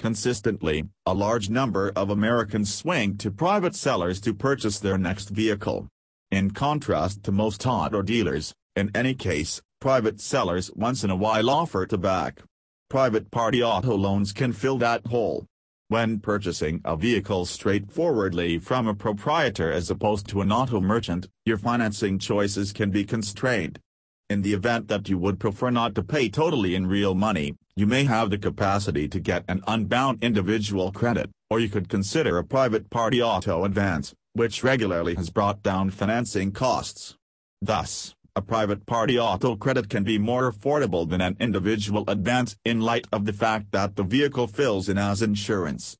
Consistently, a large number of Americans swing to private sellers to purchase their next vehicle. In contrast to most auto dealers, in any case, private sellers once in a while offer to back. Private party auto loans can fill that hole. When purchasing a vehicle straightforwardly from a proprietor as opposed to an auto merchant, your financing choices can be constrained. In the event that you would prefer not to pay totally in real money, you may have the capacity to get an unbound individual credit, or you could consider a private party auto advance, which regularly has brought down financing costs. Thus, a private party auto credit can be more affordable than an individual advance in light of the fact that the vehicle fills in as insurance,